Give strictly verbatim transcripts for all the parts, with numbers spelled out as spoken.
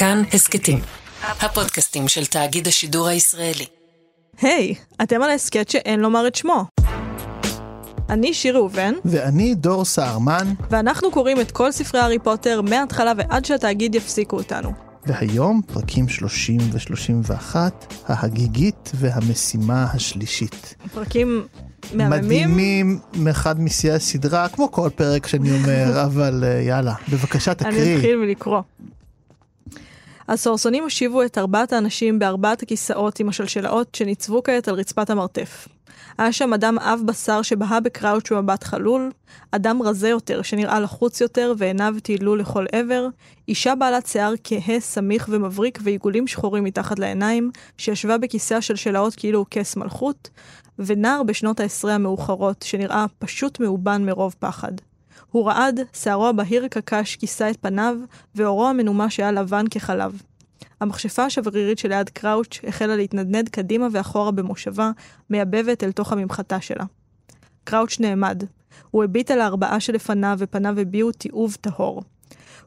כאן הסקטים, הפודקאסטים של תאגיד השידור הישראלי. היי, hey, אתם על הסקט שאין לומר את שמו. אני שיר ראובן. ואני דור סהרמן. ואנחנו קוראים את כל ספרי הארי פוטר מההתחלה ועד שהתאגיד יפסיקו אותנו. והיום פרקים שלושים ו-שלושים ואחת, ההגיגית והמשימה השלישית. פרקים מהממים. מדהימים, אחד משיאי הסדרה, כמו כל פרק שאני אומר, אבל יאללה, בבקשה תקריא. אני אתחיל מלקרוא. הסורסונים הושיבו את ארבעת האנשים בארבעת הכיסאות עם השלשלאות שניצבו כעת על רצפת המרתף. היה שם אדם אב בשר שבהה בקראוץ' במבט חלול, אדם רזה יותר שנראה לחוץ יותר ועיניו תהילו לכל עבר, אישה בעלת שיער כהה, סמיך ומבריק ועיגולים שחורים מתחת לעיניים, שישבה בכיסא השלשלאות כאילו הוא כס מלכות, ונער בשנות העשרה המאוחרות שנראה פשוט מאובן מרוב פחד. הוא רעד, שערו הבהיר קקש כיסה את פניו, ואורו המנומה שהיה לבן כחלב. המכשפה השברירית שליד קראוץ' החלה להתנדנד קדימה ואחורה במושבה, מייבבת אל תוך הממחתה שלה. קראוץ' נעמד. הוא הביט על הארבעה שלפניו, ופניו הביאו תיעוב טהור.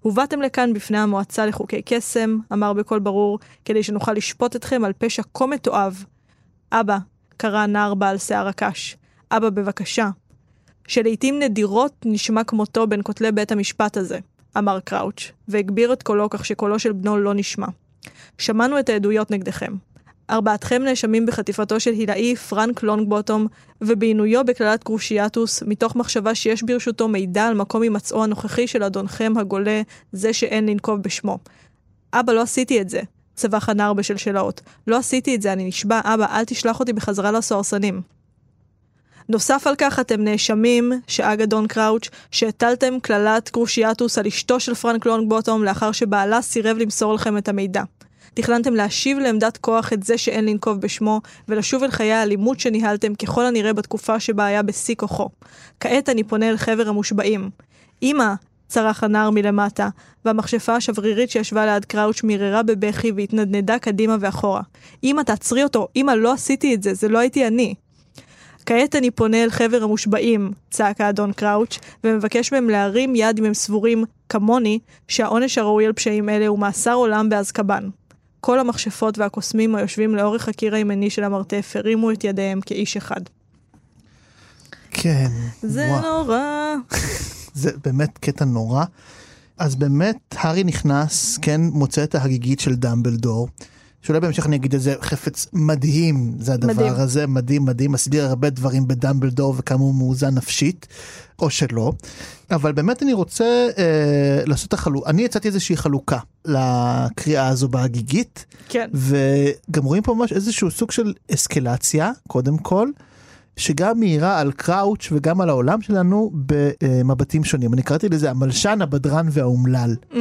הובאתם לכאן בפני המועצה לחוקי קסם, אמר בקול ברור, כדי שנוכל לשפוט אתכם על פשע כה מתועב. אבא, קרא נער בעל שיער הקש. אבא, בבקשה. שלעיתים נדירות נשמע כמותו בין כותלי בית המשפט הזה, אמר קראוץ', והגביר את קולו כך שקולו של בנו לא נשמע. שמענו את העדויות נגדכם. ארבעתכם נאשמים בחטיפתו של הילאי פרנק לונגבוטום, ובעינויו בקללת קרושיאטוס, מתוך מחשבה שיש ברשותו מידע על מקום הימצאו הנוכחי של אדונכם הגולה, זה שאין לנקוב בשמו. אבא, לא עשיתי את זה, צבח הנער בשלשלאות. לא עשיתי את זה, אני נשבע, אבא, אל תשלח אותי בחזרה לסוהרסנים. נוסף על כך אתם נאשמים, שאג אדון קראוץ', שהטלתם קללת קרושיאטוס על אשתו של פרנק לונגבוטום לאחר שבעלה סירב למסור לכם את המידע. תכננתם להשיב לעמדת כוח את זה שאין לנקוב בשמו, ולשוב אל חיי האלימות שניהלתם ככל הנראה בתקופה שבה היה בשיא כוחו. כעת אני פונה אל חבר המושבעים. אמא, צרח הנער מלמטה, והמכשפה השברירית שישבה ליד קראוץ' מיררה בבכי והתנדנדה קדימה ואחורה. אמא, תעצרי אותו. אמא, לא עשיתי את זה, זה לא הייתי אני. כעת אני פונה אל חבר המושבעים, צעק האדון קראוץ', ומבקש מהם להרים יד אם הם סבורים, כמוני, שהעונש הראוי על פשעים אלה הוא מאסר עולם באזקבן. כל המכשפות והקוסמים היושבים לאורך הקיר הימני של המרתף הרימו את ידיהם כאיש אחד. כן. זה ווא. נורא. זה באמת קטע נורא. אז באמת, הארי נכנס, כן, מוצא את ההגיגית של דמבלדור, שאולי בהמשך אני אגיד איזה חפץ מדהים, זה הדבר מדהים. הזה, מדהים, מדהים, מסביר הרבה דברים בדמבלדור וכמה הוא מאוזן נפשית, או שלא, אבל באמת אני רוצה אה, לעשות החלוקה, אני יצאתי איזושהי חלוקה לקריאה הזו בהגיגית, כן. וגם רואים פה ממש איזשהו סוג של אסקלציה, קודם כל, שגם מהירה על קראוץ' וגם על העולם שלנו במבטים שונים. אני קראתי לזה המלשן, הבדרן והאומלל. Mm-hmm.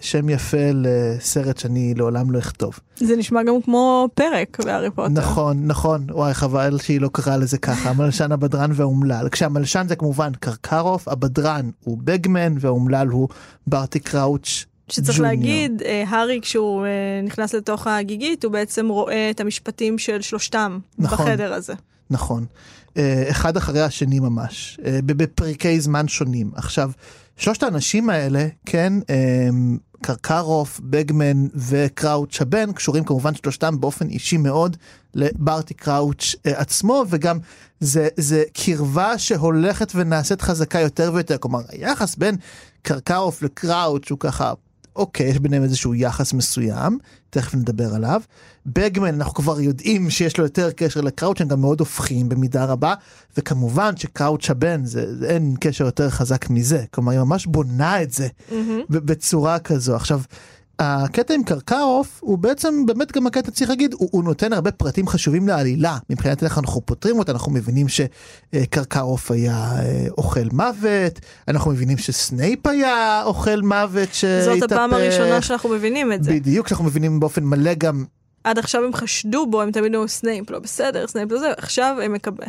שם יפה לסרט שאני לעולם לא אכתוב. זה נשמע גם כמו פרק בהארי פוטר. נכון, נכון. וואי, חבל שהיא לא קראה לזה ככה. המלשן, הבדרן והאומלל. כשהמלשן זה כמובן קרקרוף, הבדרן הוא בגמן והאומלל הוא ברטי קראוץ'. שצריך ג'וניור. להגיד, הארי כשהוא נכנס לתוך הגיגית, הוא בעצם רואה את המשפטים של שלושתם נכון. בחדר הזה. נכון, אחד אחרי השני ממש, בפריקי זמן שונים. עכשיו, שלושת האנשים האלה, כן, קרקרוף, בגמן וקראוץ' הבן, קשורים כמובן שלושתם באופן אישי מאוד לברטי קראוץ' עצמו, וגם זה, זה קרבה שהולכת ונעשית חזקה יותר ויותר, כלומר, היחס בין קרקרוף לקראוץ' הוא ככה, אוקיי, יש ביניהם איזשהו יחס מסוים, תכף נדבר עליו. בגמן, אנחנו כבר יודעים שיש לו יותר קשר לקראוץ', הם גם מאוד הופכים במידה רבה, וכמובן שקראוץ' הבן, זה, זה, אין קשר יותר חזק מזה, כלומר, היא ממש בונה את זה, mm-hmm. בצורה כזו. עכשיו, הקטע עם קרקרוף, הוא בעצם, באמת גם הקטע צריך להגיד, הוא, הוא נותן הרבה פרטים חשובים לעלילה, מבחינת איך אנחנו פותרים אותה, אנחנו מבינים שקרקרוף היה אוכל מוות, אנחנו מבינים שסנייפ היה אוכל מוות, שהתאפך. זאת הפעם הראשונה שאנחנו מבינים את זה. בדיוק, שאנחנו מבינים באופן מלא גם. עד עכשיו הם חשדו בו, הם תמיד היו סנייפ, לא בסדר, סנייפ לא זה, עכשיו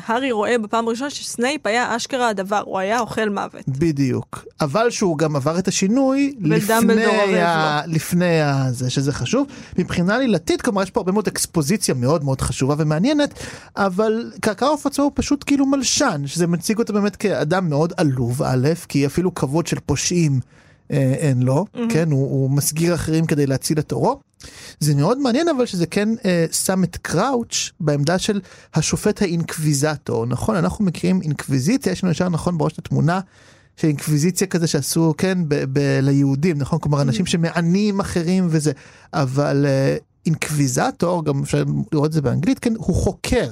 הארי רואה בפעם הראשונה שסנייפ היה אשכרה הדבר, הוא היה אוכל מוות. בדיוק, אבל שהוא גם עבר את השינוי לפני, ה... לפני הזה, שזה חשוב. מבחינה לילתית, כלומר יש פה הרבה מאוד אקספוזיציה מאוד מאוד חשובה ומעניינת, אבל קרקרוף עצמו הוא פשוט כאילו מלשן, שזה מציג אותו באמת כאדם מאוד עלוב, א', כי אפילו כבוד של פושעים, אין לו, כן, הוא מסגיר אחרים כדי להציל את אורו. זה מאוד מעניין אבל שזה כן שם את קראוץ' בעמדה של השופט האינקוויזיטור, נכון? אנחנו מכירים אינקוויזיציה, יש לנו ישר נכון בראש התמונה של אינקוויזיציה כזה שעשו, כן, ליהודים, נכון? כלומר אנשים שמענים אחרים וזה, אבל אינקוויזיטור, גם אפשר לראות את זה באנגלית, כן, הוא חוקר.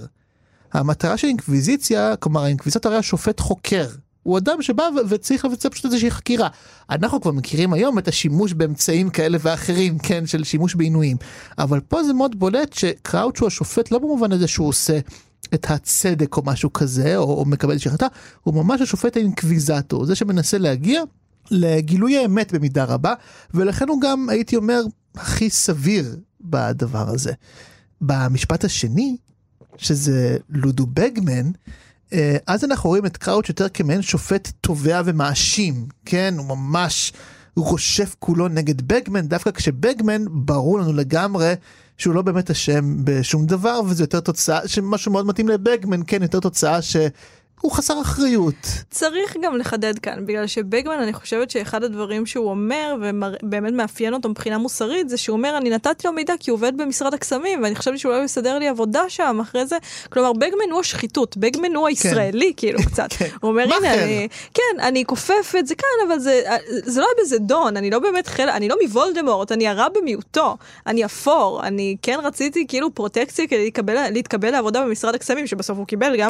המטרה של אינקוויזיציה, כלומר האינקוויזיטור היה שופט חוקר, הוא אדם שבא וצריך לבצע פשוט איזושהי חקירה. אנחנו כבר מכירים היום את השימוש באמצעים כאלה ואחרים, כן, של שימוש בעינויים. אבל פה זה מאוד בולט שקראוץ' הוא השופט, לא במובן הזה שהוא עושה את הצדק או משהו כזה, או, או מקבל איזושהי החלטה, הוא ממש השופט האינקוויזיטור, זה שמנסה להגיע לגילוי האמת במידה רבה, ולכן הוא גם, הייתי אומר, הכי סביר בדבר הזה. במשפט השני, שזה לודו בגמן, אז אנחנו רואים את קראוץ' יותר כמעין שופט תובע ומאשים, כן, הוא ממש רושף כולו נגד בגמן, דווקא כשבגמן ברור לנו לגמרי שהוא לא באמת אשם בשום דבר, וזה יותר תוצאה, שמשהו מאוד מתאים לבגמן, כן, יותר תוצאה שהוא חסר אחריות. צריך גם לחדד כאן, בגלל שבגמן אני חושבת שאחד הדברים שהוא אומר, ובאמת מאפיין אותו מבחינה מוסרית, זה שהוא אומר, אני נתתי לו מידע כי הוא עובד במשרד הקסמים, ואני חושבת שאולי הוא יסדר לי עבודה שם אחרי זה. כלומר, בגמן הוא השחיתות, בגמן הוא הישראלי, כאילו, קצת. הוא אומר, הנה, כן, אני כופף את זה כאן, אבל זה לא בזדון, אני לא באמת חלק, אני לא מוולדמורט, אני הרע במיעוטו, אני אפור, אני כן רציתי, כאילו, פרוטקציה כדי להתקבל לעבודה במשרד הקסמים, שבסוף הוא קיבל גם,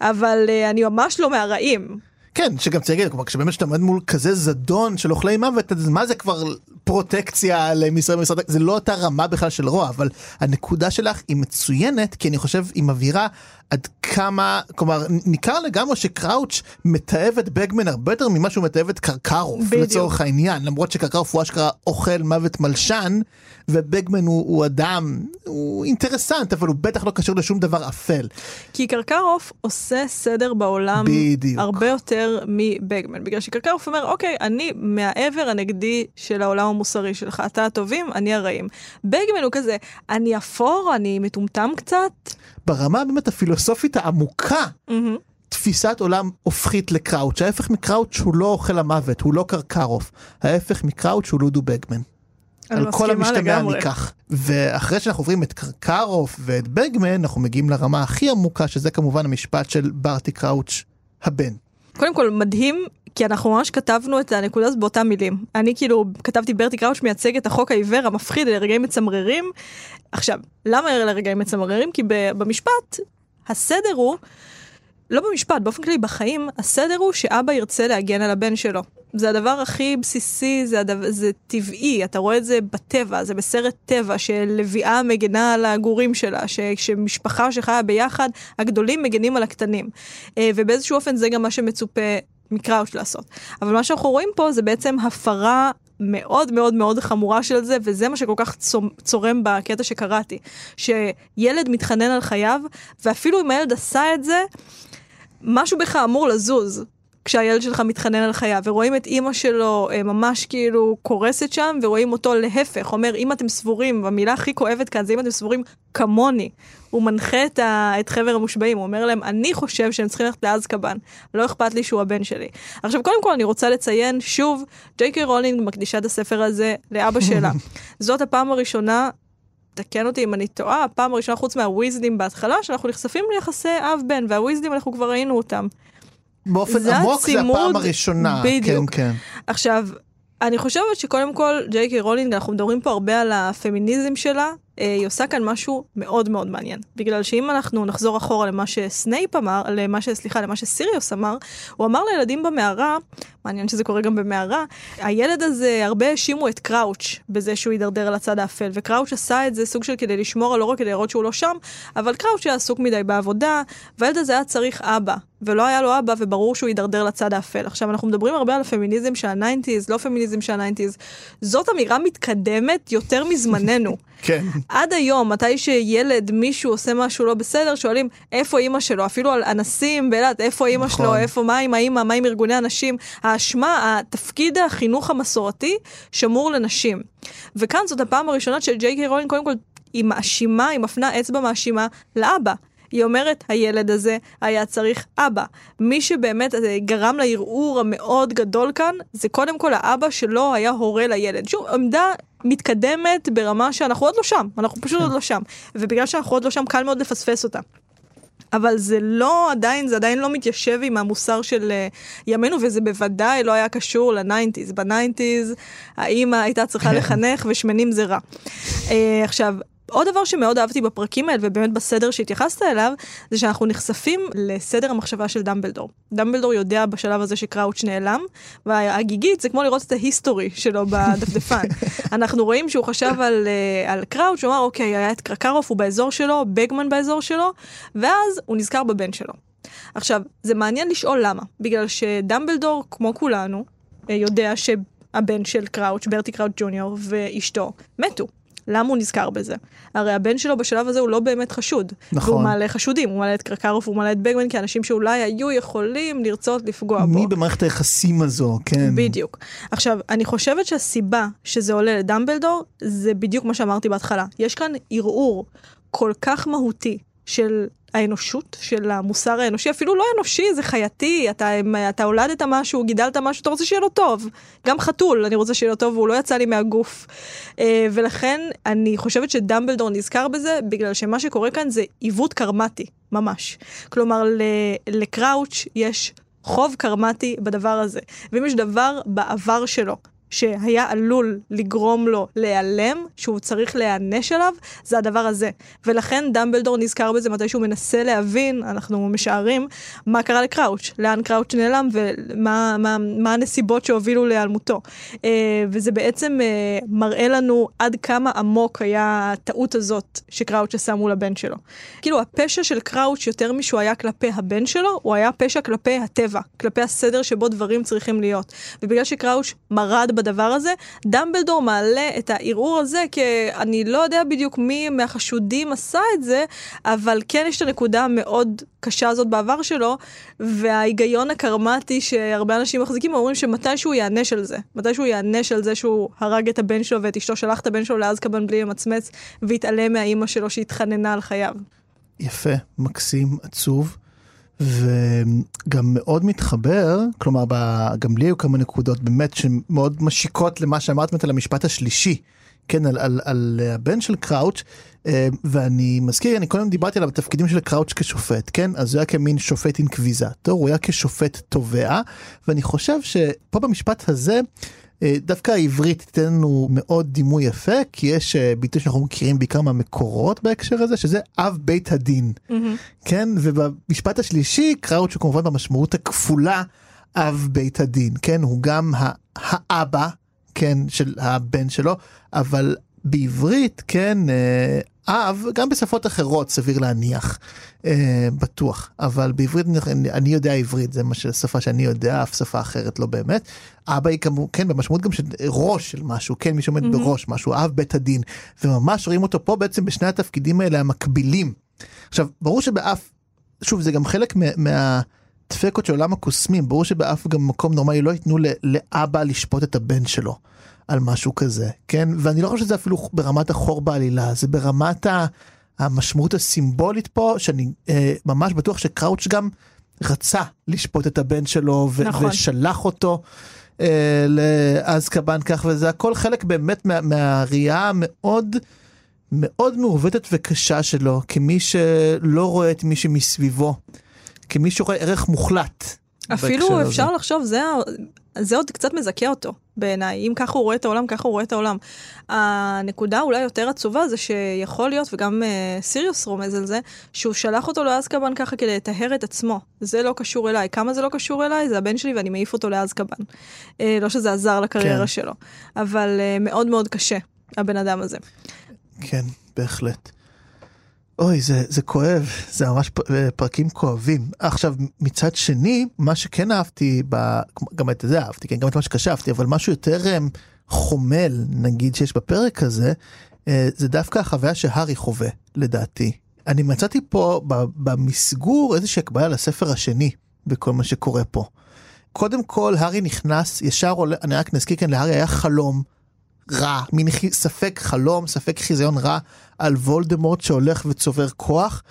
אבל אני ממש לא מהרעים. כן, שגם צריך להגיד, כלומר, כשבאמת שאתה עומד מול כזה זדון של אוכלי מוות, מה זה כבר פרוטקציה למשרד, משרד, זה לא אותה רמה בכלל של רוע, אבל הנקודה שלך היא מצוינת, כי אני חושב, היא מבהירה עד כמה, כלומר, ניכר לגמרי שקראוץ' מתאב את בגמן הרבה יותר ממה שהוא מתאב את קרקרוף, לצורך העניין, למרות שקרקרוף הוא אשכרה אוכל מוות מלשן, ובגמן הוא, הוא אדם, הוא אינטרסנט, אבל הוא בטח לא קשור לשום דבר אפל. כי קרקרוף עושה סדר בעולם בדיוק. הרבה יותר מבגמן, בגלל שקרקרוף אומר, אוקיי, אני מהעבר הנגדי של העולם המוסרי שלך, אתה הטובים, אני הרעים. בגמן הוא כזה, אני אפור, אני מטומטם קצת. ברמה באמת הפילוסופית העמוקה, mm-hmm. תפיסת עולם הופכית לקראוץ'. ההפך מקראוץ' הוא לא אוכל המוות, הוא לא קרקרוף. ההפך מקראוץ' הוא לודו בגמן. על כל המשתמע מכך. ואחרי שאנחנו עוברים את קרקרוף ואת בגמן, אנחנו מגיעים לרמה הכי עמוקה, שזה כמובן המשפט של ברטי קראוץ' הבן. קודם כל, מדהים, כי אנחנו ממש כתבנו את הנקודה הזאת באותם מילים. אני כאילו כתבתי ברטי קראוץ' מייצג את החוק העיוור המפחיד לרגעים מצמררים. עכשיו, למה לרגעים מצמררים? כי במשפט, הסדר הוא, לא במשפט, באופן כללי בחיים, הסדר הוא שאבא ירצה להגן על הבן שלו. זה הדבר הכי בסיסי, זה, הדבר, זה טבעי, אתה רואה את זה בטבע, זה בסרט טבע, שלביאה מגנה על הגורים שלה, ש, שמשפחה שחיה ביחד, הגדולים מגנים על הקטנים. ובאיזשהו אופן זה גם מה שמצופה מקראוץ' לעשות. אבל מה שאנחנו רואים פה זה בעצם הפרה מאוד מאוד מאוד חמורה של זה, וזה מה שכל כך צורם בקטע שקראתי, שילד מתחנן על חייו, ואפילו אם הילד עשה את זה, משהו בך אמור לזוז, כשהילד שלך מתחנן על חייו, ורואים את אמא שלו ממש כאילו קורסת שם, ורואים אותו להפך, אומר, אם אתם סבורים, והמילה הכי כואבת כאן, זה אם אתם סבורים כמוני, הוא מנחה את, ה... את חבר המושבעים, הוא אומר להם, אני חושב שהם צריכים ללכת לאזקבן, לא אכפת לי שהוא הבן שלי. עכשיו, קודם כל אני רוצה לציין, שוב, ג'יי קיי רולינג מקדישה את הספר הזה לאבא שלה. זאת הפעם הראשונה, תקן אותי אם אני טועה, הפעם הראשונה חוץ מהוויזלים בהתחלה, שאנחנו נחשפים ליחסי אב-בן, והוויזלים אנחנו כבר ראינו אותם. באופן עמוק זה הפעם הראשונה. בדיוק. כן, כן. עכשיו, אני חושבת שקודם כל, ג'יי קיי רולינג, אנחנו מדברים פה הרבה על הפמיניזם שלה, היא עושה כאן משהו מאוד מאוד מעניין. בגלל שאם אנחנו נחזור אחורה למה שסנייפ אמר, למה ש, סליחה, למה שסיריוס אמר, הוא אמר לילדים במערה, מעניין שזה קורה גם במערה, הילד הזה הרבה האשימו את קראוץ' בזה שהוא יידרדר על הצד האפל, וקראוץ' עשה את זה סוג של כדי לשמור על אורו, כדי לראות שהוא לא שם, אבל קראוץ' היה עסוק מדי בעבודה, והילד הזה היה צריך אבא, ולא היה לו אבא, וברור שהוא יידרדר לצד האפל. עכשיו, אנחנו מדברים הרבה על הפמיניזם של ה-תשעים, לא פמיניזם של ה-תשעים. זאת אמירה מתקדמת יותר מזמננו. כן. עד היום, מתי שילד, מישהו עושה משהו לא בסדר, שואלים, איפה אמא שלו? אפילו על אנסים, בלעד, איפה אמא נכון. שלו? איפה, מה עם האמא? מה עם ארגוני אנשים? האשמה, התפקיד החינוך המסורתי, שמור לנשים. וכאן זאת הפעם הראשונה של ג'יי קיי רולינג, קודם כל, היא מאשימה, היא מפנה אצבע מאשימה לאבא. היא אומרת, הילד הזה היה צריך אבא. מי שבאמת גרם לערעור המאוד גדול כאן, זה קודם כל האבא שלו היה הורה לילד. שוב, עמדה מתקדמת ברמה שאנחנו עוד לא שם, אנחנו פשוט עוד לא שם. ובגלל שאנחנו עוד לא שם, קל מאוד לפספס אותה. אבל זה לא עדיין, זה עדיין לא מתיישב עם המוסר של ימינו, וזה בוודאי לא היה קשור לניינטיז. בניינטיז, האמא הייתה צריכה לחנך, ושמנים זה רע. עכשיו, עוד דבר שמאוד אהבתי בפרקים האלה, ובאמת בסדר שהתייחסת אליו, זה שאנחנו נחשפים לסדר המחשבה של דמבלדור. דמבלדור יודע בשלב הזה שקראוץ' נעלם, והגיגית זה כמו לראות את ההיסטורי שלו בדפדפן. אנחנו רואים שהוא חשב על, על קראוץ', הוא אמר, אוקיי, היה את קרקרוף, הוא באזור שלו, בגמן באזור שלו, ואז הוא נזכר בבן שלו. עכשיו, זה מעניין לשאול למה, בגלל שדמבלדור, כמו כולנו, יודע שהבן של קראוץ', ברטי קראוץ' ג'וניור ואשתו, מתו. למה הוא נזכר בזה? הרי הבן שלו בשלב הזה הוא לא באמת חשוד. נכון. והוא מעלה חשודים, הוא מעלה את קרקרוף, הוא מעלה את בגמן, כי אנשים שאולי היו יכולים לרצות לפגוע בו. מי במערכת היחסים הזו, כן. בדיוק. עכשיו, אני חושבת שהסיבה שזה עולה לדמבלדור, זה בדיוק מה שאמרתי בהתחלה. יש כאן ערעור כל כך מהותי של האנושות, של המוסר האנושי, אפילו לא אנושי, זה חייתי, אתה, אתה הולדת משהו, גידלת משהו, אתה רוצה שיהיה לו טוב, גם חתול, אני רוצה שיהיה לו טוב, והוא לא יצא לי מהגוף, ולכן אני חושבת שדמבלדור נזכר בזה, בגלל שמה שקורה כאן זה עיוות קרמטי, ממש, כלומר לקראוץ' יש חוב קרמטי בדבר הזה, ואם יש דבר בעבר שלו, שהיה עלול לגרום לו להיעלם, שהוא צריך להיענש עליו, זה הדבר הזה. ולכן דמבלדור נזכר בזה מתי שהוא מנסה להבין, אנחנו משערים, מה קרה לקראוץ', לאן קראוץ' נעלם, ומה מה, מה הנסיבות שהובילו להיעלמותו. וזה בעצם מראה לנו עד כמה עמוק היה הטעות הזאת שקראוץ' עשה מול הבן שלו. כאילו הפשע של קראוץ' יותר משהו היה כלפי הבן שלו, הוא היה פשע כלפי הטבע, כלפי הסדר שבו דברים צריכים להיות. ובגלל שקראוץ' מרד בדבר הזה, דמבלדור מעלה את הערעור הזה, כי אני לא יודע בדיוק מי מהחשודים עשה את זה, אבל כן יש את הנקודה המאוד קשה הזאת בעבר שלו, וההיגיון הקרמטי שהרבה אנשים מחזיקים, אומרים שמתי שהוא יענש על זה, מתי שהוא יענש על זה שהוא הרג את הבן שלו ואת אשתו, שלח את הבן שלו לעז כבן בלי למצמץ, והתעלם מהאימא שלו שהתחננה על חייו. יפה, מקסים, עצוב, וגם מאוד מתחבר, כלומר, גם לי היו כמה נקודות באמת שמאוד משיקות למה שאמרת על המשפט השלישי, כן, על, על, על הבן של קראוץ', ואני מזכיר, אני קודם דיברתי עליו בתפקידים של קראוץ' כשופט, כן, אז הוא היה כמין שופט אינקוויזיטור, הוא היה כשופט תובע, ואני חושב שפה במשפט הזה, דווקא העברית תיתן לנו מאוד דימוי יפה, כי יש ביטוי שאנחנו מכירים בעיקר מהמקורות בהקשר הזה, שזה אב בית הדין. Mm-hmm. כן? ובמשפט השלישי, קראוץ' שהוא כמובן במשמעות הכפולה, אב בית הדין. כן? הוא גם ה- האבא, כן, של הבן שלו, אבל בעברית, כן, אב, גם בשפות אחרות סביר להניח, אה, בטוח, אבל בעברית, אני יודע עברית, זה שפה שאני יודע, אף שפה אחרת לא באמת, אבא היא כמו, כן, במשמעות גם של ראש של משהו, כן, מי שעומד mm-hmm. בראש משהו, אב בית הדין, וממש רואים אותו פה בעצם בשני התפקידים האלה המקבילים. עכשיו, ברור שבאף, שוב, זה גם חלק מה... מה דפקות של עולם הקוסמים, ברור שבאף גם מקום נורמלי לא ייתנו לאבא לשפוט את הבן שלו על משהו כזה, כן? ואני לא חושב שזה אפילו ברמת החור בעלילה, זה ברמת המשמעות הסימבולית פה, שאני אה, ממש בטוח שקראוץ' גם רצה לשפוט את הבן שלו, ו- נכון. ושלח אותו אה, לאזקבן כך, וזה הכל חלק באמת מה- מהראייה מאוד... מאוד מעוותת וקשה שלו, כמי שלא רואה את מי שמסביבו, כמי שרואה ערך מוחלט. אפילו אפשר הזה. לחשוב, זה, זה עוד קצת מזכה אותו בעיניי. אם ככה הוא רואה את העולם, ככה הוא רואה את העולם. הנקודה אולי יותר עצובה זה שיכול להיות, וגם uh, סיריוס רומז על זה, שהוא שלח אותו לאזקבן ככה כדי לטהר את עצמו. זה לא קשור אליי. כמה זה לא קשור אליי? זה הבן שלי ואני מעיף אותו לאזקבן. Uh, לא שזה עזר לקריירה כן. שלו. אבל uh, מאוד מאוד קשה, הבן אדם הזה. כן, בהחלט. אוי, זה, זה כואב, זה ממש פרקים כואבים. עכשיו, מצד שני, מה שכן אהבתי, ב... גם את זה אהבתי, כן? גם את מה שקשה אהבתי, אבל משהו יותר חומל, נגיד שיש בפרק הזה, זה דווקא החוויה שהרי חווה, לדעתי. אני מצאתי פה במסגור איזושהי הקבלה לספר השני, בכל מה שקורה פה. קודם כל, הרי נכנס, ישר עולה, אני רק נזכיר כאן, להרי היה חלום, רע, מין ספק חלום, ספק חיזיון רע על וולדמורט שהולך וצובר כוח,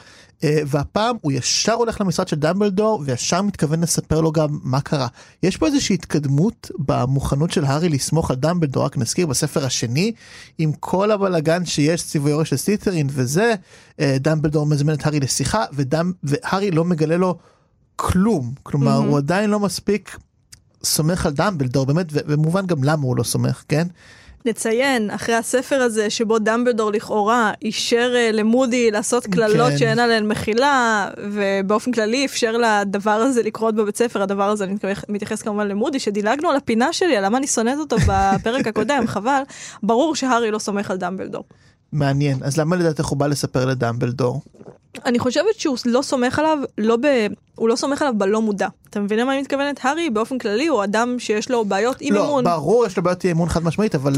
והפעם הוא ישר הולך למשרד של דמבלדור, וישר מתכוון לספר לו גם מה קרה. יש פה איזושהי התקדמות במוכנות של הארי לסמוך על דמבלדור, רק נזכיר בספר השני, עם כל הבלגן שיש סביב היורש של סלית'רין וזה, דמבלדור מזמן את הארי לשיחה, והארי לא מגלה לו כלום, כלומר mm-hmm. הוא עדיין לא מספיק סומך על דמבלדור, באמת, ומובן גם למה הוא לא סומך, כן? נציין, אחרי הספר הזה, שבו דמבלדור לכאורה אישר למודי לעשות כללות כן. שאין עליהן מחילה, ובאופן כללי אפשר לדבר הזה לקרות בבית ספר, הדבר הזה, אני מתייחס כמובן למודי, שדילגנו על הפינה שלי, על למה אני שונאת אותו בפרק הקודם, חבל, ברור שהארי לא סומך על דמבלדור. מעניין, אז למה לדעתך הוא בא לספר לדמבלדור? אני חושבת שהוא לא סומך עליו, לא ב... הוא לא סומך עליו בלא מודע. אתה מבין למה אני מתכוונת? הארי באופן כללי הוא אדם שיש לו בעיות עם אמון. לא, ברור, יש לו בעיות עם אמון חד משמעית, אבל...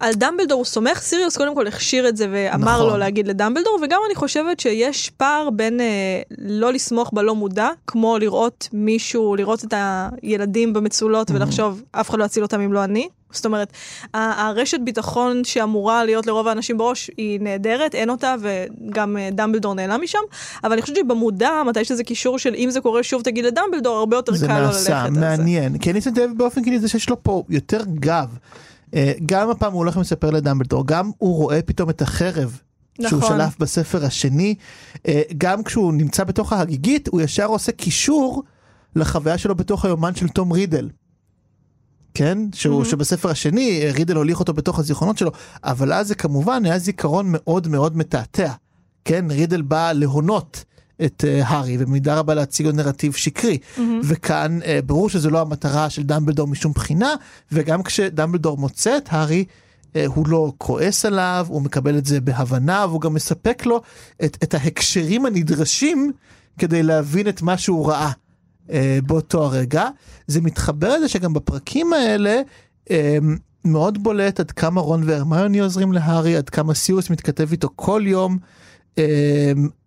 על דמבלדור הוא סומך, סיריוס קודם כל הכשיר את זה ואמר לו להגיד לדמבלדור, וגם אני חושבת שיש פער בין לא לסמוך בלא מודע, כמו לראות מישהו, לראות את הילדים במצולות ולחשוב, אף אחד לא הציל אותם אם לא אני. זאת אומרת, הרשת ביטחון שאמורה להיות לרוב האנשים בראש היא נהדרת, אין אותה, וגם דמבלדור נעלם משם, אבל אני חושבת שבמודע, מתי יש איזה קישור של אם זה קורה שוב, תגיד לדמבלדור, הרבה יותר קל לו ללכת על זה. זה מעניין, כי אני אתנדב באופן כלי זה שיש לו פה יותר גב. גם הפעם הוא הולך ומספר לדמבלדור, גם הוא רואה פתאום את החרב, שהוא שלף בספר השני, גם כשהוא נמצא בתוך ההגיגית, הוא ישר עושה קישור לחוויה שלו בתוך היומן של תום רידל. כן, שהוא, mm-hmm. שבספר השני רידל הוליך אותו בתוך הזיכרונות שלו, אבל אז זה כמובן היה זיכרון מאוד מאוד מתעתע, כן, רידל בא להונות את uh, הארי, ובמידה רבה להציג לו נרטיב שקרי, mm-hmm. וכאן uh, ברור שזו לא המטרה של דמבלדור משום בחינה, וגם כשדמבלדור מוצא את הארי, uh, הוא לא כועס עליו, הוא מקבל את זה בהבנה, והוא גם מספק לו את, את ההקשרים הנדרשים, כדי להבין את מה שהוא ראה. באותו הרגע, זה מתחבר לזה שגם בפרקים האלה מאוד בולט עד כמה רון והרמיוני עוזרים להארי, עד כמה סיריוס מתכתב איתו כל יום,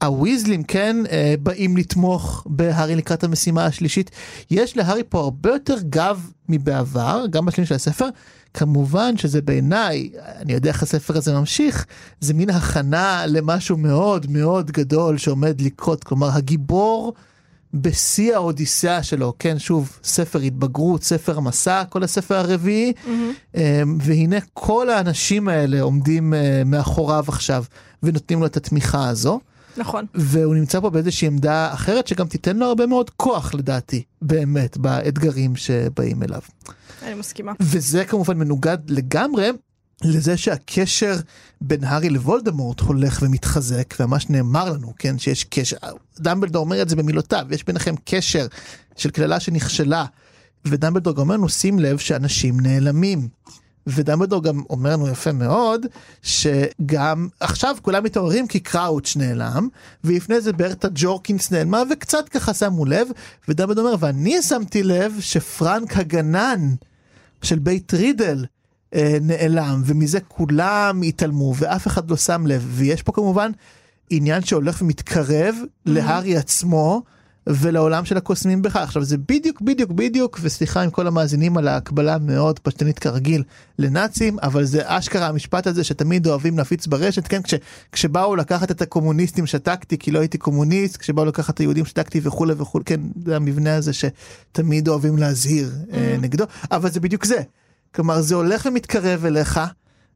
הוויזלים כן באים לתמוך בהארי לקראת המשימה השלישית, יש להארי פה הרבה יותר גב מבעבר, גם בשלים של הספר, כמובן שזה בעיניי, אני יודע איך הספר הזה ממשיך, זה מין הכנה למשהו מאוד מאוד גדול שעומד לקרות, כלומר הגיבור בשיא האודיסאה שלו, כן, שוב, ספר התבגרות, ספר מסע, כל הספר הרביעי, mm-hmm. והנה כל האנשים האלה עומדים מאחוריו עכשיו, ונותנים לו את התמיכה הזו. נכון. והוא נמצא פה באיזושהי עמדה אחרת, שגם תיתן לו הרבה מאוד כוח, לדעתי, באמת, באתגרים שבאים אליו. אני מסכימה. וזה כמובן מנוגד לגמרי, לזה שהקשר בין הארי לוולדמורט הולך ומתחזק, וממש נאמר לנו, כן, שיש קשר, דמבלדור אומר את זה במילותיו, יש ביניכם קשר של כללה שנכשלה, ודמבלדור גם אומר לנו, שים לב שאנשים נעלמים, ודמבלדור גם אומר לנו יפה מאוד, שגם עכשיו כולם מתעוררים כי קראוץ' נעלם, ולפני זה ברטה ג'ורקינס נעלמה, וקצת ככה שמו לב, ודמבלדור אומר, ואני שמתי לב שפרנק הגנן של בית רידל, נעלם, ומזה כולם התעלמו, ואף אחד לא שם לב, ויש פה כמובן עניין שהולך ומתקרב להארי עצמו, ולעולם של הקוסמים בכלל. עכשיו זה בדיוק, בדיוק, בדיוק, וסליחה עם כל המאזינים על ההקבלה מאוד פשטנית כרגיל לנאצים, אבל זה אשכרה המשפט הזה שתמיד אוהבים להפיץ ברשת, כן, כש, כשבאו לקחת את הקומוניסטים שתקתי, כי לא הייתי קומוניסט, כשבאו לקחת את היהודים שתקתי וכו' וכו', כן, זה המבנה הזה שתמיד אוהבים להזהיר נגדו, אבל זה בדיוק זה. כלומר, זה הולך ומתקרב אליך,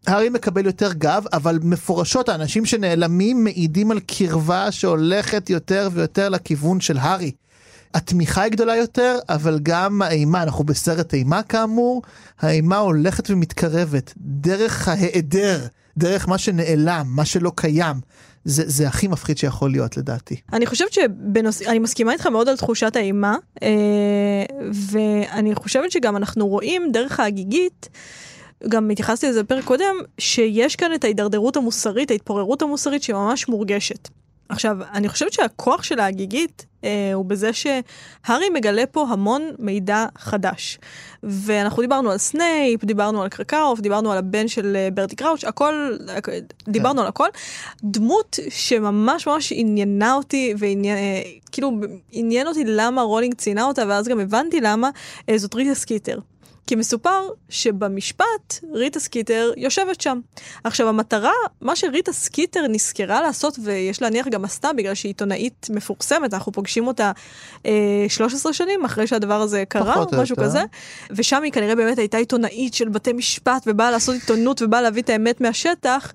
הארי מקבל יותר גב, אבל מפורשות האנשים שנעלמים מעידים על קרבה שהולכת יותר ויותר לכיוון של הארי. התמיכה היא גדולה יותר, אבל גם האימה, אנחנו בסרט אימה כאמור, האימה הולכת ומתקרבת, דרך ההיעדר, דרך מה שנעלם, מה שלא קיים. זה, זה הכי מפחיד שיכול להיות לדעתי. אני חושבת שבנוס... אני מסכימה איתך מאוד על תחושת האימה, ואני חושבת שגם אנחנו רואים דרך ההגיגית, גם התייחסתי לזה בפרק קודם, שיש כאן את ההידרדרות המוסרית, ההתפוררות המוסרית שממש מורגשת. עכשיו, אני חושבת שהכוח של ההגיגית אה, הוא בזה שהארי מגלה פה המון מידע חדש. ואנחנו דיברנו על סנייפ, דיברנו על קרקאוף, דיברנו על הבן של ברטי קראוץ', הכל, דיברנו על הכל. דמות שממש ממש עניינה אותי, ועניין, אה, כאילו עניין אותי למה רולינג ציינה אותה, ואז גם הבנתי למה, אה, זאת ריטה סקיטר. כי מסופר שבמשפט ריטה סקיטר יושבת שם. עכשיו המטרה, מה שריטה סקיטר נזכרה לעשות, ויש להניח גם עשתה בגלל שהיא עיתונאית מפורסמת, אנחנו פוגשים אותה אה, שלוש עשרה שנים אחרי שהדבר הזה קרה, משהו יותר. כזה, ושם היא כנראה באמת הייתה עיתונאית של בתי משפט, ובאה לעשות עיתונות ובאה להביא את האמת מהשטח,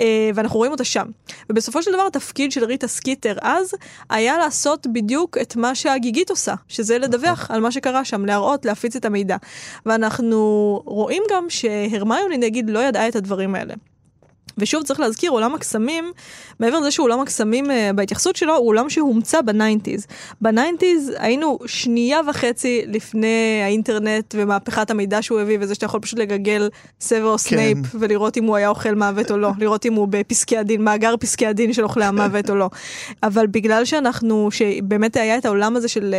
אה, ואנחנו רואים אותה שם. ובסופו של דבר התפקיד של ריטה סקיטר אז, היה לעשות בדיוק את מה שהגיגית עושה, שזה לדווח על מה שקרה שם, להראות, להפיץ את המידע. ואנחנו רואים גם שהרמיוני נגיד לא ידעה את הדברים האלה. ושוב צריך להזכיר, עולם הקסמים, מעבר לזה שעולם הקסמים בהתייחסות שלו, הוא עולם שהומצא בניינטיז. בניינטיז היינו שנייה וחצי לפני האינטרנט ומהפכת המידע שהוא הביא, וזה שאתה יכול פשוט לגגל סוורוס סנייפ, ולראות אם הוא היה אוכל מוות או לא, לראות אם הוא בפסקי הדין, מאגר פסקי הדין של אוכלי המוות או לא. אבל בגלל שאנחנו, שבאמת היה את העולם הזה של,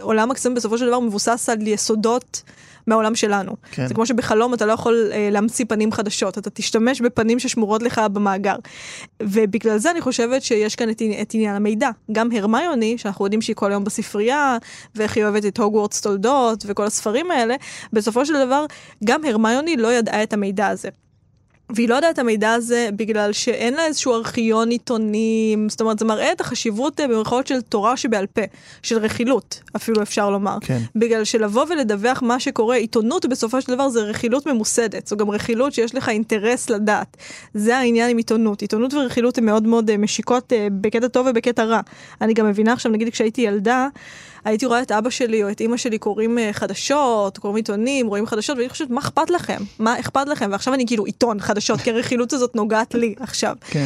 עולם הקסמים בסופו של דבר מבוסס על יסודות, מהעולם שלנו. כן. זה כמו שבחלום אתה לא יכול אה, להמציא פנים חדשות, אתה תשתמש בפנים ששמורות לך במאגר. ובגלל זה אני חושבת שיש כאן את, את עניין המידע. גם הרמיוני, שאנחנו יודעים שהיא כל היום בספרייה, ואיך היא אוהבת את הוגוורטס תולדות, וכל הספרים האלה, בסופו של דבר, גם הרמיוני לא ידעה את המידע הזה. והיא לא יודעת את המידע הזה בגלל שאין לה איזשהו ארכיון עיתונים, זאת אומרת, זה מראה את החשיבות במרכאות של תורה שבעל פה, של רכילות, אפילו אפשר לומר. כן. בגלל שלבוא ולדווח מה שקורה, עיתונות בסופו של דבר זה רכילות ממוסדת, זו גם רכילות שיש לך אינטרס לדעת. זה העניין עם עיתונות. עיתונות ורכילות הן מאוד מאוד משיקות בקטע טוב ובקטע רע. אני גם מבינה עכשיו, נגיד כשהייתי ילדה, הייתי רואה את אבא שלי או את אמא שלי קוראים חדשות, קוראים עיתונים, רואים חדשות, ואני חושבת, מה אכפת לכם? מה אכפת לכם? ועכשיו אני כאילו עיתון חדשות, כי הרכילות הזאת נוגעת לי עכשיו. כן.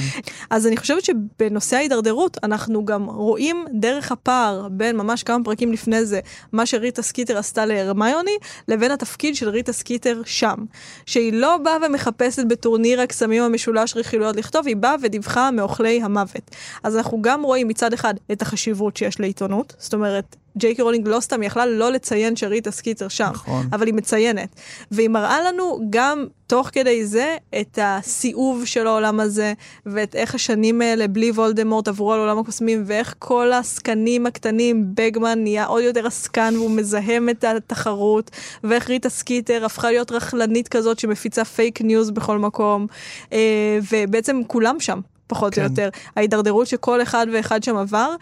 אז אני חושבת שבנושא ההידרדרות, אנחנו גם רואים דרך הפער בין ממש כמה פרקים לפני זה, מה שריטה סקיטר עשתה להרמיוני, לבין התפקיד של ריטה סקיטר שם. שהיא לא באה ומחפשת בטורניר הקסמים המשולש רכילויות לכתוב, היא באה ודיווחה מאוכלי המוות. אז אנחנו גם רואים מצד אחד את החשיבות שיש לעיתונות, זאת אומרת, ג'יי קי רולינג לא סתם יכלה לא לציין שריטה סקיטר שם, נכון. אבל היא מציינת. והיא מראה לנו גם תוך כדי זה את הסיאוב של העולם הזה, ואת איך השנים האלה בלי וולדמורט עברו על עולם הקוסמים, ואיך כל הסקנים הקטנים, בגמן נהיה עוד יותר הסקן, והוא מזהם את התחרות, ואיך ריטה סקיטר הפכה להיות רחלנית כזאת שמפיצה פייק ניוז בכל מקום, ובעצם כולם שם. פחות או יותר, ההידרדרות שכל אחד ואחד שם עבר,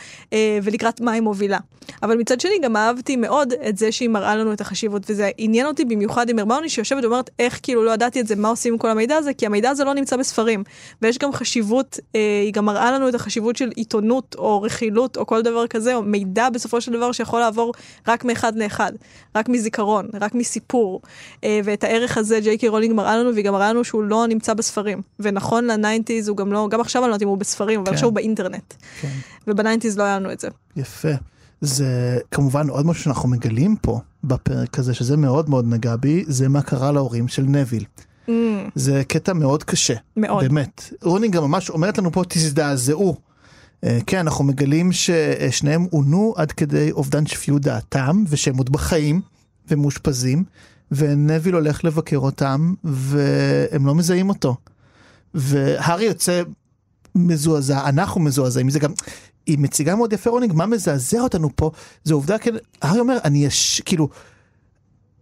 ולקראת מה היא מובילה. אבל מצד שני גם אהבתי מאוד את זה שהיא מראה לנו את החשיבות, וזה עניין אותי במיוחד עם הרמיוני, שיושבת ואומרת איך כאילו לא ידעתי את זה, מה עושים עם כל המידע הזה, כי המידע הזה לא נמצא בספרים, ויש גם חשיבות, היא גם מראה לנו את החשיבות של עיתונות, או רכילות, או כל דבר כזה, או מידע בסופו של דבר שיכול לעבור רק מאחד לאחד, רק מזיכרון, רק מסיפור, ואת הערך הזה ג'יי קיי רולינג מראה לנו, והיא גם מראה לנו שהוא לא נמצא בספרים, ונכון לניינטיז, הוא גם לא, גם עכשיו אני לא יודעת אם הוא בספרים, אבל עכשיו הוא באינטרנט. ובניינטיז לא היה לנו את זה. יפה. זה כמובן עוד משהו שאנחנו מגלים פה בפרק הזה, שזה מאוד מאוד נגע בי, זה מה קרה להורים של נביל. זה קטע מאוד קשה. מאוד. באמת. רולינג גם ממש אומרת לנו פה, תזדעזעו. כן, אנחנו מגלים ששניהם עונו עד כדי אובדן שפיות דעתם, ושהם עוד בחיים ומושפזים, ונביל הולך לבקר אותם, והם לא מזהים אותו. והרי יוצא מזועזע, אנחנו מזועזעים, זה גם, היא מציגה מאוד יפה רולינג, מה מזעזע אותנו פה, זה עובדה, כן, הרי אומר, אני יש, כאילו,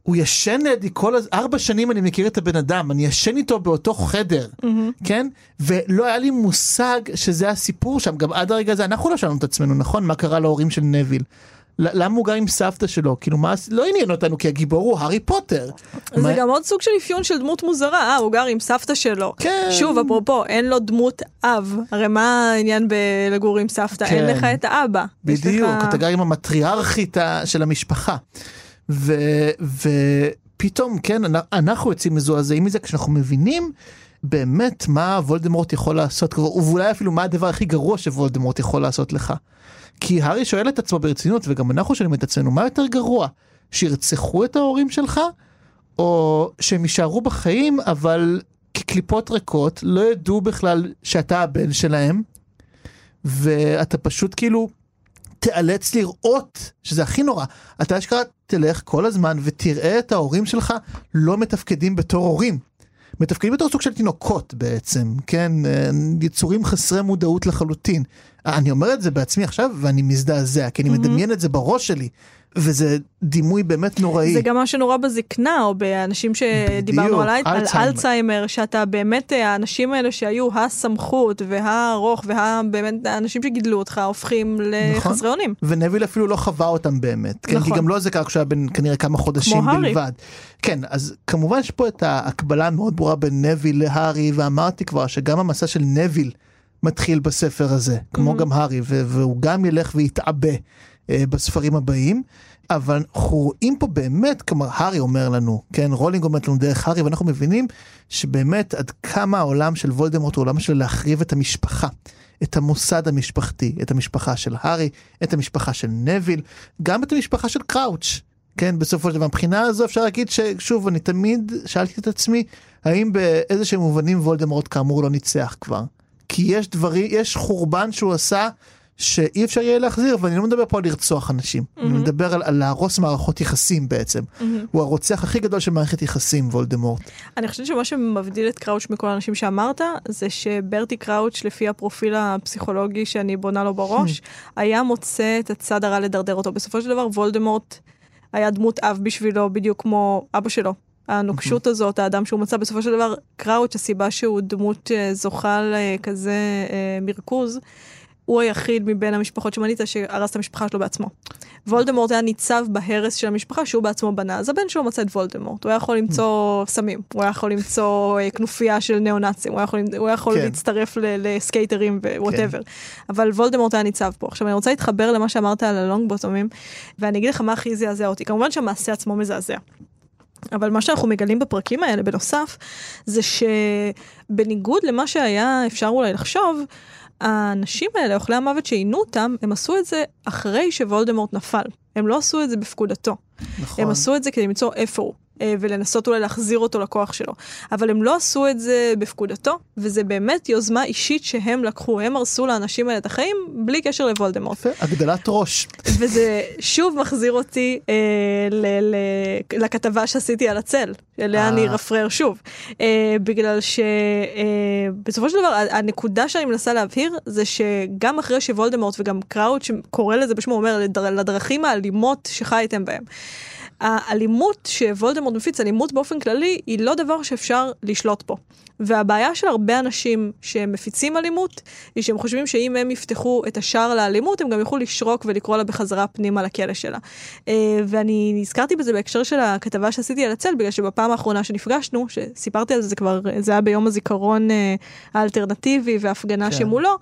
הוא ישן לידי כל, ארבע שנים אני מכיר את הבן אדם, אני ישן איתו באותו חדר, mm-hmm. כן? ולא היה לי מושג שזה הסיפור שם, גם עד הרגע הזה, אנחנו לא שאלנו את עצמנו, נכון? מה קרה להורים של נביל? למה הוא גר עם סבתא שלו? כאילו, מה, לא עניין אותנו, כי הגיבור הוא הארי פוטר. זה גם עוד סוג של אפיון של דמות מוזרה, אה, הוא גר עם סבתא שלו. שוב, אפרופו, אין לו דמות אב. הרי מה העניין בלגור עם סבתא? אין לך את האבא. בדיוק, אתה גר עם המטריארכית של המשפחה. ופתאום, כן, אנחנו יוצאים מזועזעים מזה, כשאנחנו מבינים באמת מה וולדמורט יכול לעשות, ואולי אפילו מה הדבר הכי גרוע שוולדמורט יכול לעשות לך. כי הארי שואל את עצמו ברצינות, וגם אנחנו שואלים את עצמנו, מה יותר גרוע? שירצחו את ההורים שלך? או שהם יישארו בחיים, אבל כקליפות ריקות, לא ידעו בכלל שאתה הבן שלהם, ואתה פשוט כאילו תיאלץ לראות, שזה הכי נורא. אתה אשכרה תלך כל הזמן, ותראה את ההורים שלך לא מתפקדים בתור הורים. מתפקדים בתור סוג של תינוקות בעצם, כן? יצורים חסרי מודעות לחלוטין. אני אומר את זה בעצמי עכשיו, ואני מזדעזע, כי אני מדמיין את זה בראש שלי, וזה דימוי באמת נוראי. זה גם מה שנורא בזקנה, או באנשים שדיברנו על אלציימר, שאתה באמת, האנשים האלה שהיו הסמכות, והרוך, והבאמת, האנשים שגידלו אותך, הופכים לחסרי אונים. ונביל אפילו לא חווה אותם באמת, כי גם לא זה כך שהיה בין כנראה כמה חודשים בלבד. כן, אז כמובן יש פה את ההקבלה המאוד ברורה בין נביל להרי, ואמרתי כבר שגם המסע של נביל מתחיל בספר הזה, כמו גם הרי, והוא גם ילך ויתעבה בספרים הבאים, אבל אנחנו רואים פה באמת, כלומר, הרי אומר לנו, כן, רולינג אומרת לנו דרך הרי, ואנחנו מבינים שבאמת עד כמה העולם של וולדמורט הוא עולם של להחריב את המשפחה, את המוסד המשפחתי, את המשפחה של הרי, את המשפחה של נביל, גם את המשפחה של קראוץ', כן, בסופו של דבר, מבחינה הזו אפשר להגיד ששוב, אני תמיד שאלתי את עצמי, האם באיזה שהם מובנים וולדמורט כאמור לא ניצח כבר? כי יש דברים, יש חורבן שהוא עשה, שאי אפשר יהיה להחזיר, ואני לא מדבר פה על לרצוח אנשים, mm-hmm. אני מדבר על, על להרוס מערכות יחסים בעצם. Mm-hmm. הוא הרוצח הכי גדול של מערכת יחסים, וולדמורט. אני חושבת שמה שמבדיל את קראוץ' מכל האנשים שאמרת, זה שברטי קראוץ', לפי הפרופיל הפסיכולוגי שאני בונה לו בראש, mm-hmm. היה מוצא את הצד הרע לדרדר אותו. בסופו של דבר, וולדמורט היה דמות אב בשבילו, בדיוק כמו אבא שלו. הנוקשות הזאת, האדם שהוא מצא, בסופו של דבר, קראוץ', הסיבה שהוא דמות זוכל כזה מרכוז, הוא היחיד מבין המשפחות שמנית שהרס את המשפחה שלו בעצמו. וולדמורט היה ניצב בהרס של המשפחה שהוא בעצמו בנה. אז הבן שלו מצא את וולדמורט. הוא היה יכול למצוא סמים, הוא היה יכול למצוא כנופיה של נאונאצים, הוא היה יכול, הוא היה יכול כן. להצטרף לסקייטרים ווואטאבר. כן. אבל וולדמורט היה ניצב פה. עכשיו אני רוצה להתחבר למה שאמרת על הלונגבוטומים, ואני אגיד לך מה הכי זעזע אותי. כמובן שהמעשה עצמו מזעזע. אבל מה שאנחנו מגלים בפרקים האלה בנוסף, זה שבניגוד למה שהיה אפשר אולי לחשוב, האנשים האלה, אוכלי המוות שעינו אותם, הם עשו את זה אחרי שוולדמורט נפל. הם לא עשו את זה בפקודתו. נכון. הם עשו את זה כדי למצוא איפה הוא, ולנסות אולי להחזיר אותו לכוח שלו. אבל הם לא עשו את זה בפקודתו, וזה באמת יוזמה אישית שהם לקחו. הם הרסו לאנשים האלה את החיים, בלי קשר לוולדמורט. הגדלת ראש. וזה שוב מחזיר אותי אה, ל- ל- לכתבה שעשיתי על הצל, אליה אני רפרר שוב. אה, בגלל שבסופו אה, של דבר, הנקודה שאני מנסה להבהיר, זה שגם אחרי שוולדמורט וגם קראוץ' שקורא לזה בשמו, אומר לדרכים האלימות שחייתם בהם. האלימות שוולדמורט מפיץ, אלימות באופן כללי, היא לא דבר שאפשר לשלוט פה. והבעיה של הרבה אנשים שמפיצים אלימות, היא שהם חושבים שאם הם יפתחו את השער לאלימות, הם גם יוכלו לשרוק ולקרוא לה בחזרה פנימה לכלא שלה. ואני נזכרתי בזה בהקשר של הכתבה שעשיתי על הצל, בגלל שבפעם האחרונה שנפגשנו, שסיפרתי על זה, זה כבר, זה היה ביום הזיכרון האלטרנטיבי וההפגנה כן. שמולו,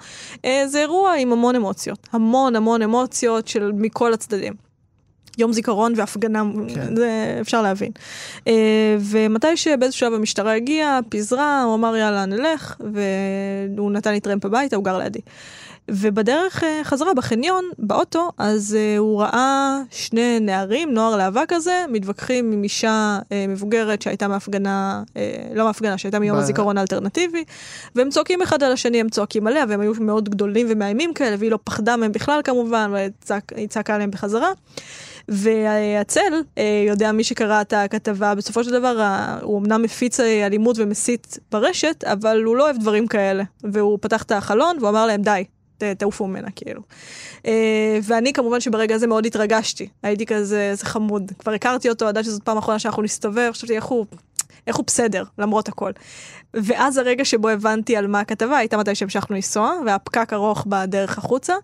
זה אירוע עם המון אמוציות. המון המון אמוציות של מכל הצדדים. יום זיכרון והפגנה, כן. זה אפשר להבין. ומתי שבאיזשהו שלב המשטרה הגיעה, פיזרה, הוא אמר יאללה נלך, והוא נתן לי טרמפ הביתה, הוא גר לידי. ובדרך חזרה בחניון, באוטו, אז הוא ראה שני נערים, נוער להבה כזה, מתווכחים עם אישה מבוגרת שהייתה מהפגנה, לא מהפגנה, שהייתה מיום ב... הזיכרון האלטרנטיבי, והם צועקים אחד על השני, הם צועקים עליה, והם היו מאוד גדולים ומאיימים כאלה, והיא לא פחדה מהם בכלל כמובן, והיא צעקה עליהם בחזרה. והצל, יודע מי שקרא את הכתבה, בסופו של דבר הוא אמנם מפיץ אלימות ומסית ברשת, אבל הוא לא אוהב דברים כאלה, והוא פתח את החלון והוא אמר להם די, תעופו ממנה כאילו. ואני כמובן שברגע הזה מאוד התרגשתי, הייתי כזה, זה חמוד, כבר הכרתי אותו, עדיין שזאת פעם האחרונה שאנחנו נסתובב, חשבתי איך הוא, איך הוא בסדר, למרות הכל. ואז הרגע שבו הבנתי על מה הכתבה, הייתה מתי שהמשכנו לנסוע, והפקק ארוך בדרך החוצה,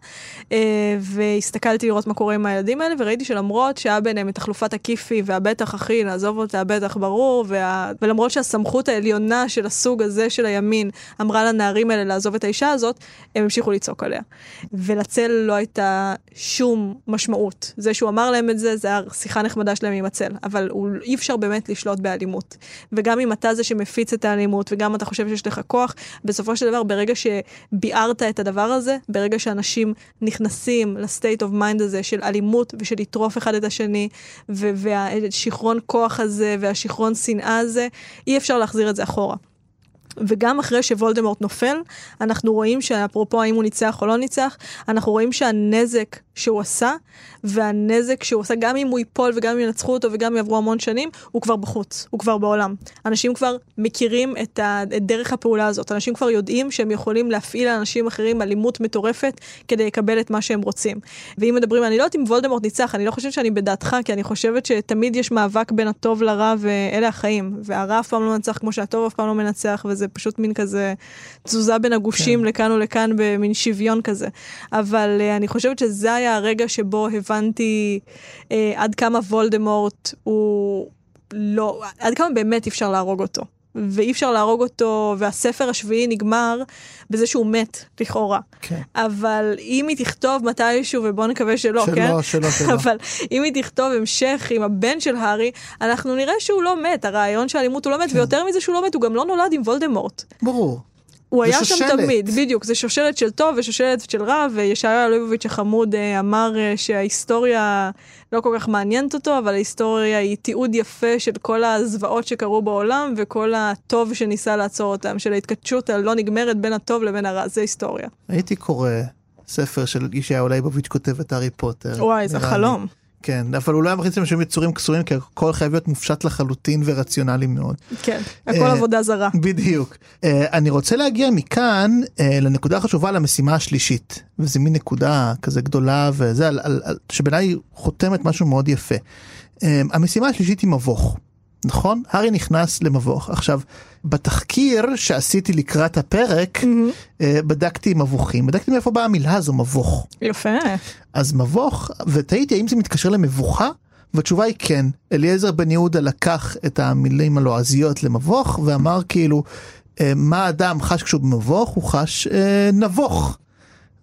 והסתכלתי לראות מה קורה עם הילדים האלה, וראיתי שלמרות שהיה ביניהם את החלופת הכיפי, והבטח הכי, לעזוב אותה, הבטח ברור, וה... ולמרות שהסמכות העליונה של הסוג הזה של הימין, אמרה לנערים האלה לעזוב את האישה הזאת, הם המשיכו לצעוק עליה. ולצל לא הייתה שום משמעות. זה שהוא אמר להם את זה, זה היה שיחה נחמדה שלהם עם הצל, אבל הוא... אי אפשר באמת לשלוט באלימות. וגם אם אתה זה שמפיץ את האלימות, וגם אתה חושב שיש לך כוח, בסופו של דבר, ברגע שביארת את הדבר הזה, ברגע שאנשים נכנסים לסטייט אוף מיינד הזה של אלימות, ושל לטרוף אחד את השני, והשכרון כוח הזה, והשכרון שנאה הזה, אי אפשר להחזיר את זה אחורה. וגם אחרי שוולדמורט נופל, אנחנו רואים שאפרופו האם הוא ניצח או לא ניצח, אנחנו רואים שהנזק שהוא עשה, והנזק שהוא עשה, גם אם הוא ייפול וגם אם ינצחו אותו וגם יעברו המון שנים, הוא כבר בחוץ, הוא כבר בעולם. אנשים כבר מכירים את דרך הפעולה הזאת, אנשים כבר יודעים שהם יכולים להפעיל לאנשים אחרים אלימות מטורפת, כדי לקבל את מה שהם רוצים. ואם מדברים, אני לא יודעת אם וולדמורט ניצח, אני לא חושבת שאני בדעתך, כי אני חושבת שתמיד יש מאבק בין הטוב לרע, ואלה החיים, והרע אף פעם לא מנצח כמו שהטוב אף פעם לא מנצח, וזה פשוט מין כזה תזוזה בין הגושים לכאן ולכאן, במין שוויון כזה. אבל אני חושבת שזה היה הרגע שבו הבנתי אה, עד כמה וולדמורט הוא לא, עד כמה באמת אפשר להרוג אותו. ואי אפשר להרוג אותו, והספר השביעי נגמר בזה שהוא מת, לכאורה. כן. אבל אם היא תכתוב מתישהו, ובוא נקווה שלא, שלא, כן? שלא, שלא. אבל אם היא תכתוב המשך עם הבן של הארי, אנחנו נראה שהוא לא מת, הרעיון שהאלימות הוא לא מת, כן. ויותר מזה שהוא לא מת, הוא גם לא נולד עם וולדמורט. ברור. הוא היה שושלת. שם תמיד, בדיוק, זה שושלת של טוב ושושלת של רע, וישעיה ליבוביץ' החמוד אמר שההיסטוריה לא כל כך מעניינת אותו, אבל ההיסטוריה היא תיעוד יפה של כל הזוועות שקרו בעולם, וכל הטוב שניסה לעצור אותם, של ההתכתשות הלא נגמרת בין הטוב לבין הרע, זה היסטוריה. הייתי קורא ספר של ישעיה ליבוביץ' כותב את הארי פוטר. וואי, זה חלום. כן, אבל הוא לא היה מכניס להם שהם יצורים קסומים, כי הכל חייב להיות מופשט לחלוטין ורציונלי מאוד. כן, הכל עבודה זרה. בדיוק. אני רוצה להגיע מכאן לנקודה החשובה למשימה השלישית, וזו מין נקודה כזה גדולה, שבעיניי חותמת משהו מאוד יפה. המשימה השלישית היא מבוך, נכון? הארי נכנס למבוך. עכשיו, בתחקיר שעשיתי לקראת הפרק, בדקתי מבוכים, בדקתי מאיפה באה המילה הזו, מבוך. יפה. אז מבוך, ותהיתי האם זה מתקשר למבוכה, והתשובה היא כן. אליעזר בן יהודה לקח את המילים הלועזיות למבוך, ואמר כאילו, מה האדם חש כשהוא במבוך? הוא חש נבוך.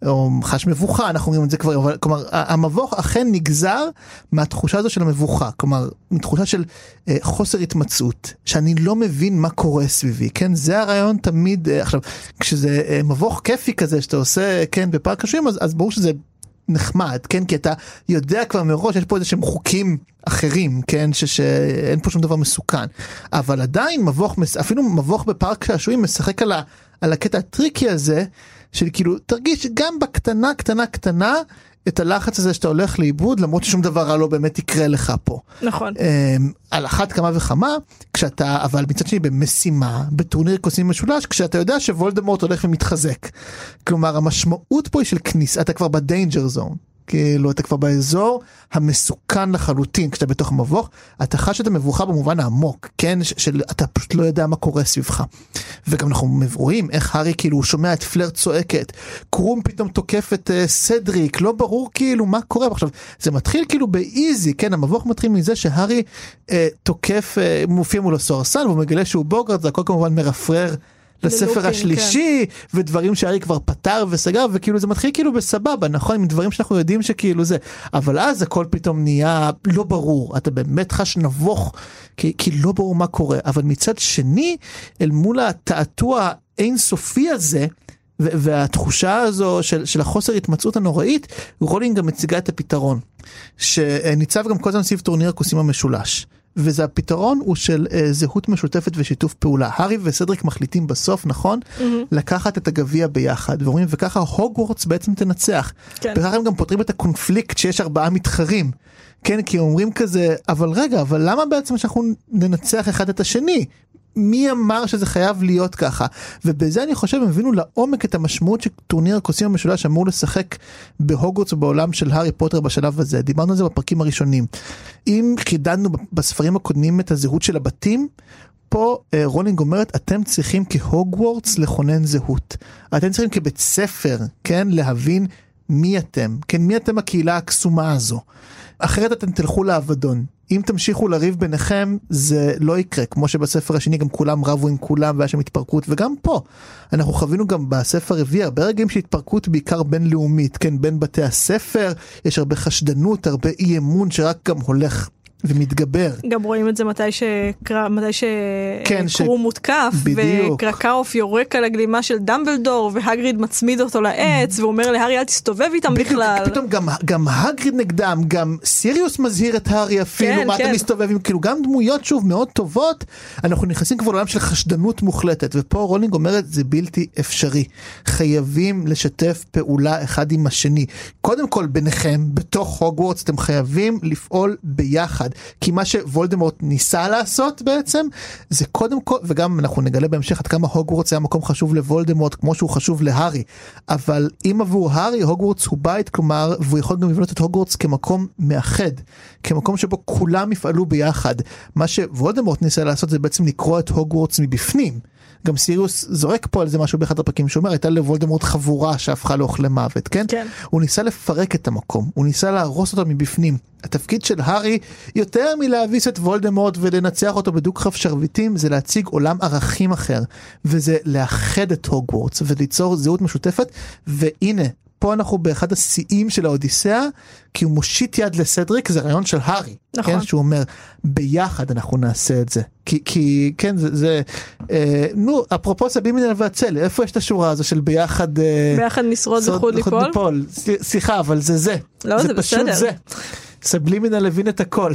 או חש מבוכה, אנחנו אומרים את זה כבר, אבל, כלומר, המבוך אכן נגזר מהתחושה הזו של המבוכה, כלומר, מתחושה של אה, חוסר התמצאות, שאני לא מבין מה קורה סביבי, כן? זה הרעיון תמיד, אה, עכשיו, כשזה אה, מבוך כיפי כזה, שאתה עושה, כן, בפארק השעשועים, אז, אז ברור שזה נחמד, כן? כי אתה יודע כבר מראש, יש פה איזה שהם חוקים אחרים, כן? ש, שאין פה שום דבר מסוכן, אבל עדיין מבוך, אפילו מבוך בפארק השעשועים, משחק על, ה, על הקטע הטריקי הזה, של כאילו, תרגיש גם בקטנה, קטנה, קטנה, את הלחץ הזה שאתה הולך לאיבוד, למרות ששום דבר לא באמת יקרה לך פה. נכון. על אחת כמה וכמה, כשאתה, אבל מצד שני במשימה, בטורניר קוסמים משולש, כשאתה יודע שוולדמורט הולך ומתחזק. כלומר, המשמעות פה היא של כניסה, אתה כבר בדיינג'ר זון. כאילו, אתה כבר באזור המסוכן לחלוטין, כשאתה בתוך המבוך, אתה חש שאתה מבוכה במובן העמוק, כן? שאתה פשוט לא יודע מה קורה סביבך. וגם אנחנו מבואים, איך הארי כאילו שומע את פלר צועקת, קרום פתאום תוקף את uh, סדריק, לא ברור כאילו מה קורה. עכשיו, זה מתחיל כאילו באיזי, כן? המבוך מתחיל מזה שהארי uh, תוקף, uh, מופיע מול הסוהרסן, והוא מגלה שהוא בוגרד, זה הכל כמובן מרפרר, לספר השלישי, ודברים שהארי כבר פתר וסגר, וכאילו זה מתחיל כאילו בסבבה, נכון? עם דברים שאנחנו יודעים שכאילו זה, אבל אז הכל פתאום נהיה לא ברור, אתה באמת חש נבוך, כי, כי לא ברור מה קורה, אבל מצד שני, אל מול התעתוע האינסופי הזה, והתחושה הזו של, של החוסר התמצאות הנוראית, רולינג גם מציגה את הפתרון, שניצב גם כל זמן סביב טורניר הקוסמים המשולש, וזה הפתרון הוא של uh, זהות משותפת ושיתוף פעולה. הארי וסדריק מחליטים בסוף, נכון? Mm-hmm. לקחת את הגביע ביחד, ואומרים, וככה הוגוורטס בעצם תנצח. כן. וככה הם גם פותרים את הקונפליקט שיש ארבעה מתחרים. כן, כי אומרים כזה, אבל רגע, אבל למה בעצם שאנחנו ננצח אחד את השני? מי אמר שזה חייב להיות ככה? ובזה אני חושב, הם הבינו לעומק את המשמעות שטורניר הקוסמים המשולש אמור לשחק בהוגוורטס בעולם של הארי פוטר בשלב הזה. דיברנו על זה בפרקים הראשונים. אם חידדנו בספרים הקודמים את הזהות של הבתים, פה רולינג אומרת, אתם צריכים כהוגוורטס לכונן זהות. אתם צריכים כבית ספר, כן, להבין מי אתם. כן, מי אתם הקהילה הקסומה הזו. אחרת אתם תלכו לאבדון. אם תמשיכו לריב ביניכם, זה לא יקרה. כמו שבספר השני גם כולם רבו עם כולם, והיה שם התפרקות, וגם פה. אנחנו חווינו גם בספר רביעי, הרבה רגעים שהתפרקות בעיקר בינלאומית, כן, בין בתי הספר, יש הרבה חשדנות, הרבה אי אמון, שרק גם הולך ומתגבר. גם רואים את זה מתי שקרו מותקף, וקרקאוף יורק על הגלימה של דמבלדור, והגריד מצמיד אותו לעץ, ואומר להרי אל תסתובב איתם בכלל. פתאום גם הגריד נגדם, גם סיריוס מזהיר את הרי אפילו, מה אתה מסתובב עם, כאילו גם דמויות שוב מאוד טובות, אנחנו נכנסים כבר לעולם של חשדנות מוחלטת, ופה רולינג אומרת, זה בלתי אפשרי. חייבים לשתף פעולה אחד עם השני. קודם כל ביניכם, בתוך הוגוורטס, אתם חייבים לפעול ביחד. כי מה שוולדמורט ניסה לעשות בעצם, זה קודם כל, וגם אנחנו נגלה בהמשך עד כמה הוגוורטס היה מקום חשוב לוולדמורט, כמו שהוא חשוב להרי, אבל אם עבור הרי, הוגוורטס הוא בית, כלומר, והוא יכול גם לבנות את הוגוורטס כמקום מאחד, כמקום שבו כולם יפעלו ביחד. מה שוולדמורט ניסה לעשות זה בעצם לקרוא את הוגוורטס מבפנים. גם סיריוס זורק פה על זה משהו באחד הפרקים שאומר, הייתה לוולדמורט חבורה שהפכה לאוכלי למוות, כן? כן. הוא ניסה לפרק את המקום, הוא ניסה להרוס אותו מבפנים. התפקיד של הארי יותר מלהביס את וולדמורט ולנצח אותו בדוק-חף שרביטים, זה להציג עולם ערכים אחר, וזה לאחד את הוגוורטס וליצור זהות משותפת, והנה, פה אנחנו באחד השיאים של האודיסאה, כי הוא מושיט יד לסדריק, זה רעיון של הארי, נכון. כן, שהוא אומר, ביחד אנחנו נעשה את זה. כי, כי כן, זה, זה אה, נו, אפרופו סבים מן והצל, איפה יש את השורה הזו של ביחד... אה, ביחד נשרוד לחוד ליפול? שיחה, אבל זה זה. לא, זה, זה פשוט בסדר. זה. סבלים מן הלבין את הכל.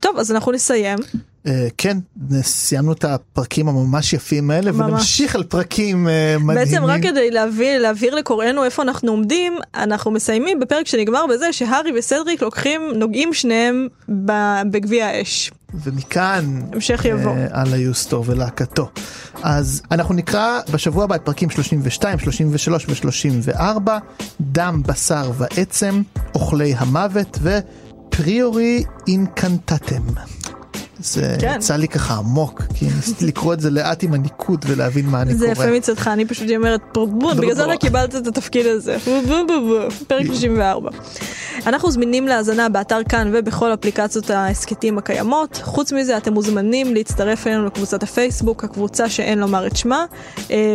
טוב, אז אנחנו נסיים. Uh, כן, סיימנו את הפרקים הממש יפים האלה, ממש. ונמשיך על פרקים uh, מדהימים. בעצם רק כדי להביא, להבהיר לקוראינו איפה אנחנו עומדים, אנחנו מסיימים בפרק שנגמר בזה שהרי וסדריק לוקחים, נוגעים שניהם בגביע האש. ומכאן המשך יבוא uh, על היוסטור ולהקתו. אז אנחנו נקרא בשבוע הבא את פרקים שלושים ושתיים, שלושים ושלוש ו-שלושים וארבע, דם, בשר ועצם, אוכלי המוות ופריורי אינקנטטם. זה יצא לי ככה עמוק, כי ניסיתי לקרוא את זה לאט עם הניקוד ולהבין מה אני קורא. זה יפה מצדך, אני פשוט אומרת פרבון, בגלל זה לא קיבלת את התפקיד הזה. פרק שלושים וארבע. אנחנו זמינים להזנה באתר כאן ובכל אפליקציות ההסכתים הקיימות. חוץ מזה אתם מוזמנים להצטרף אלינו לקבוצת הפייסבוק, הקבוצה שאין לומר את שמה,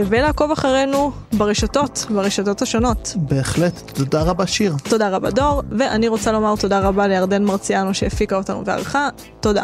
ולעקוב אחרינו ברשתות, ברשתות השונות. בהחלט, תודה רבה שיר. תודה רבה דור, ואני רוצה לומר תודה רבה לירדן מרציאנו שהפיקה אותנו וערכה. תודה.